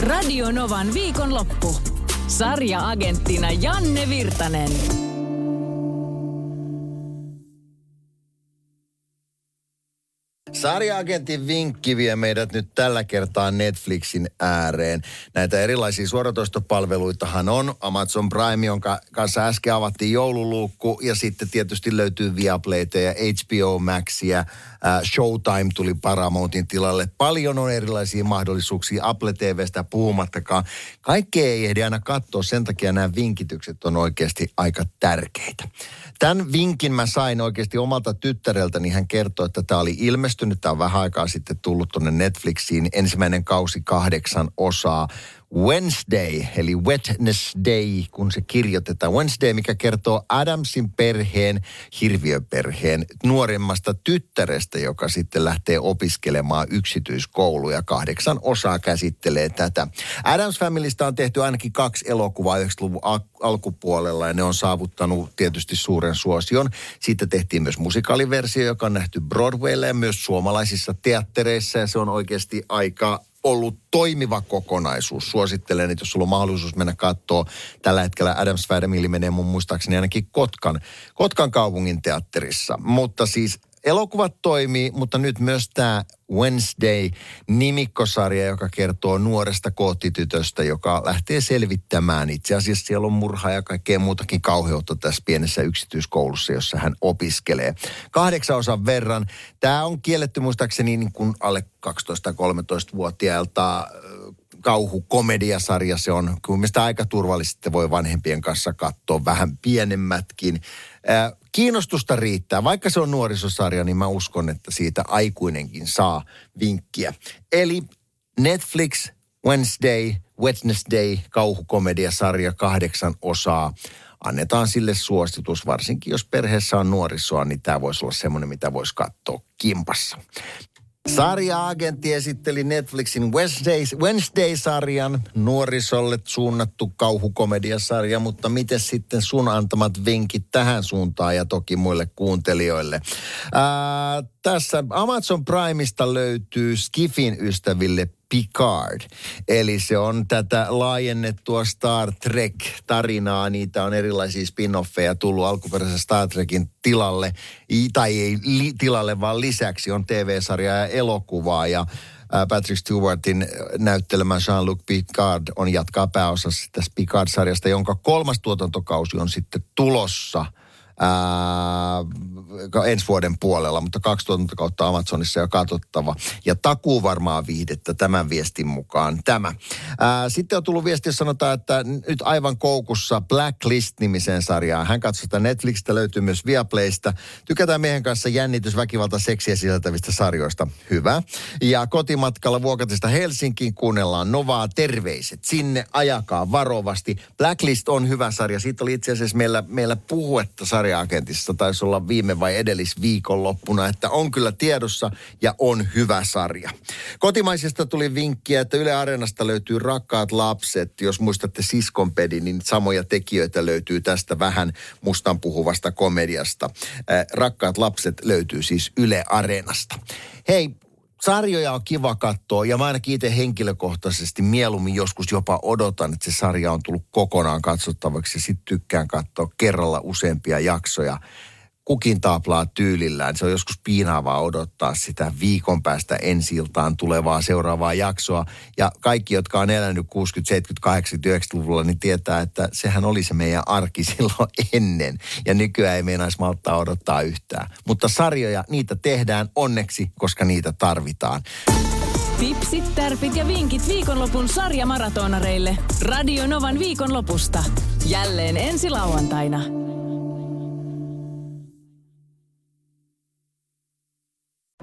Radio Novan viikonloppu. Sarja-agenttina Janne Virtanen. Sarja-agentin vinkki vie meidät nyt tällä kertaa Netflixin ääreen. Näitä erilaisia suoratoistopalveluitahan on. Amazon Prime, jonka kanssa äsken avattiin joululuukku. Ja sitten tietysti löytyy Viaplayta ja HBO Maxia. Showtime tuli Paramountin tilalle. Paljon on erilaisia mahdollisuuksia, Apple TVstä puhumattakaan. Kaikkea ei ehdi aina katsoa, sen takia nämä vinkitykset on oikeasti aika tärkeitä. Tämän vinkin mä sain oikeasti omalta tyttäreltäni, niin hän kertoi, että tämä oli ilmestynyt. Tämä on vähän aikaa sitten tullut tuonne Netflixiin. Ensimmäinen kausi 8 osaa. Wednesday, eli Wednesday, kun se kirjoitetaan. Wednesday, mikä kertoo Adamsin perheen, hirviöperheen, nuoremmasta tyttärestä, joka sitten lähtee opiskelemaan yksityiskouluja. 8 osaa käsittelee tätä. Addams Familystä on tehty ainakin 2 elokuvaa 90-luvun alkupuolella, ja ne on saavuttanut tietysti suuren suosion. Siitä tehtiin myös musikaaliversio, joka on nähty Broadwaylla ja myös suomalaisissa teattereissa, ja se on oikeasti aika ollut toimiva kokonaisuus. Suosittelen, että jos sulla on mahdollisuus mennä katsoa, tällä hetkellä Addams Family menee mun muistaakseni ainakin Kotkan kaupungin teatterissa. Mutta siis elokuvat toimii, mutta nyt myös tämä Wednesday-nimikkosarja, joka kertoo nuoresta koottitytöstä, joka lähtee selvittämään. Itse asiassa siellä on murhaa ja kaikkea muutakin kauheutta tässä pienessä yksityiskoulussa, jossa hän opiskelee. 8 osan verran. Tämä on kielletty muistaakseni niin kuin alle 12-13-vuotiailta kauhukomediasarja. Se on kun mielestäni aika turvallisesti, voi vanhempien kanssa katsoa vähän pienemmätkin. Kiinnostusta riittää. Vaikka se on nuorisosarja, niin mä uskon, että siitä aikuinenkin saa vinkkiä. Eli Netflix, Wednesday, kauhukomediasarja, 8 osaa. Annetaan sille suositus, varsinkin jos perheessä on nuorisoa, niin tämä voisi olla semmoinen, mitä voisi katsoa kimpassa. Sarja-agentti esitteli Netflixin Wednesday-sarjan, nuorisolle suunnattu kauhukomediasarja, mutta miten sitten sun antamat vinkit tähän suuntaan ja toki muille kuuntelijoille? Tässä Amazon Primeista löytyy Skifin ystäville Picard. Eli se on tätä laajennettua Star Trek-tarinaa. Niitä on erilaisia spin-offeja tullut alkuperäisen Star Trekin tilalle. Tai ei tilalle, vaan lisäksi on TV-sarjaa ja elokuvaa. Ja Patrick Stewartin näyttelemä Jean-Luc Picard jatkaa pääosassa tässä Picard-sarjasta, jonka 3. tuotantokausi on sitten tulossa ensi vuoden puolella, mutta 2 tuotantokautta Amazonissa jo katsottava. Ja takuu varmaan viihdettä tämän viestin mukaan tämä. Sitten on tullut viesti, jos sanotaan, että nyt aivan koukussa Blacklist-nimiseen sarjaan. Hän katsoi sitä Netflixistä, löytyy myös Viaplaysta. Tykätään miehen kanssa jännitys, väkivalta, seksiä sisältävistä sarjoista. Hyvä. Ja kotimatkalla Vuokatista Helsinkiin kuunnellaan Novaa. Terveiset sinne, ajakaa varovasti. Blacklist on hyvä sarja. Siitä oli itse asiassa meillä puhuetta sarja. Agentissa taisi olla viime vai edellisviikonloppuna, että on kyllä tiedossa ja on hyvä sarja. Kotimaisesta tuli vinkkiä, että Yle Areenasta löytyy Rakkaat lapset. Jos muistatte Siskonpedin, niin samoja tekijöitä löytyy tästä vähän mustan puhuvasta komediasta. Rakkaat lapset löytyy siis Yle Areenasta. Hei, sarjoja on kiva katsoa, ja mä ainakin itse henkilökohtaisesti mieluummin joskus jopa odotan, että se sarja on tullut kokonaan katsottavaksi, ja sitten tykkään katsoa kerralla useampia jaksoja. Kukin taaplaa tyylillään. Se on joskus piinaavaa odottaa sitä viikon päästä ensi iltaan tulevaa seuraavaa jaksoa. Ja kaikki, jotka on elänyt 60, 70, 80, 90-luvulla, niin tietää, että sehän oli se meidän arki silloin ennen. Ja nykyään ei meinaisi malttaa odottaa yhtään. Mutta sarjoja, niitä tehdään onneksi, koska niitä tarvitaan. Tipsit, tärpit ja vinkit viikonlopun sarjamaratonareille. Radio Novan viikonlopusta. Jälleen ensi lauantaina.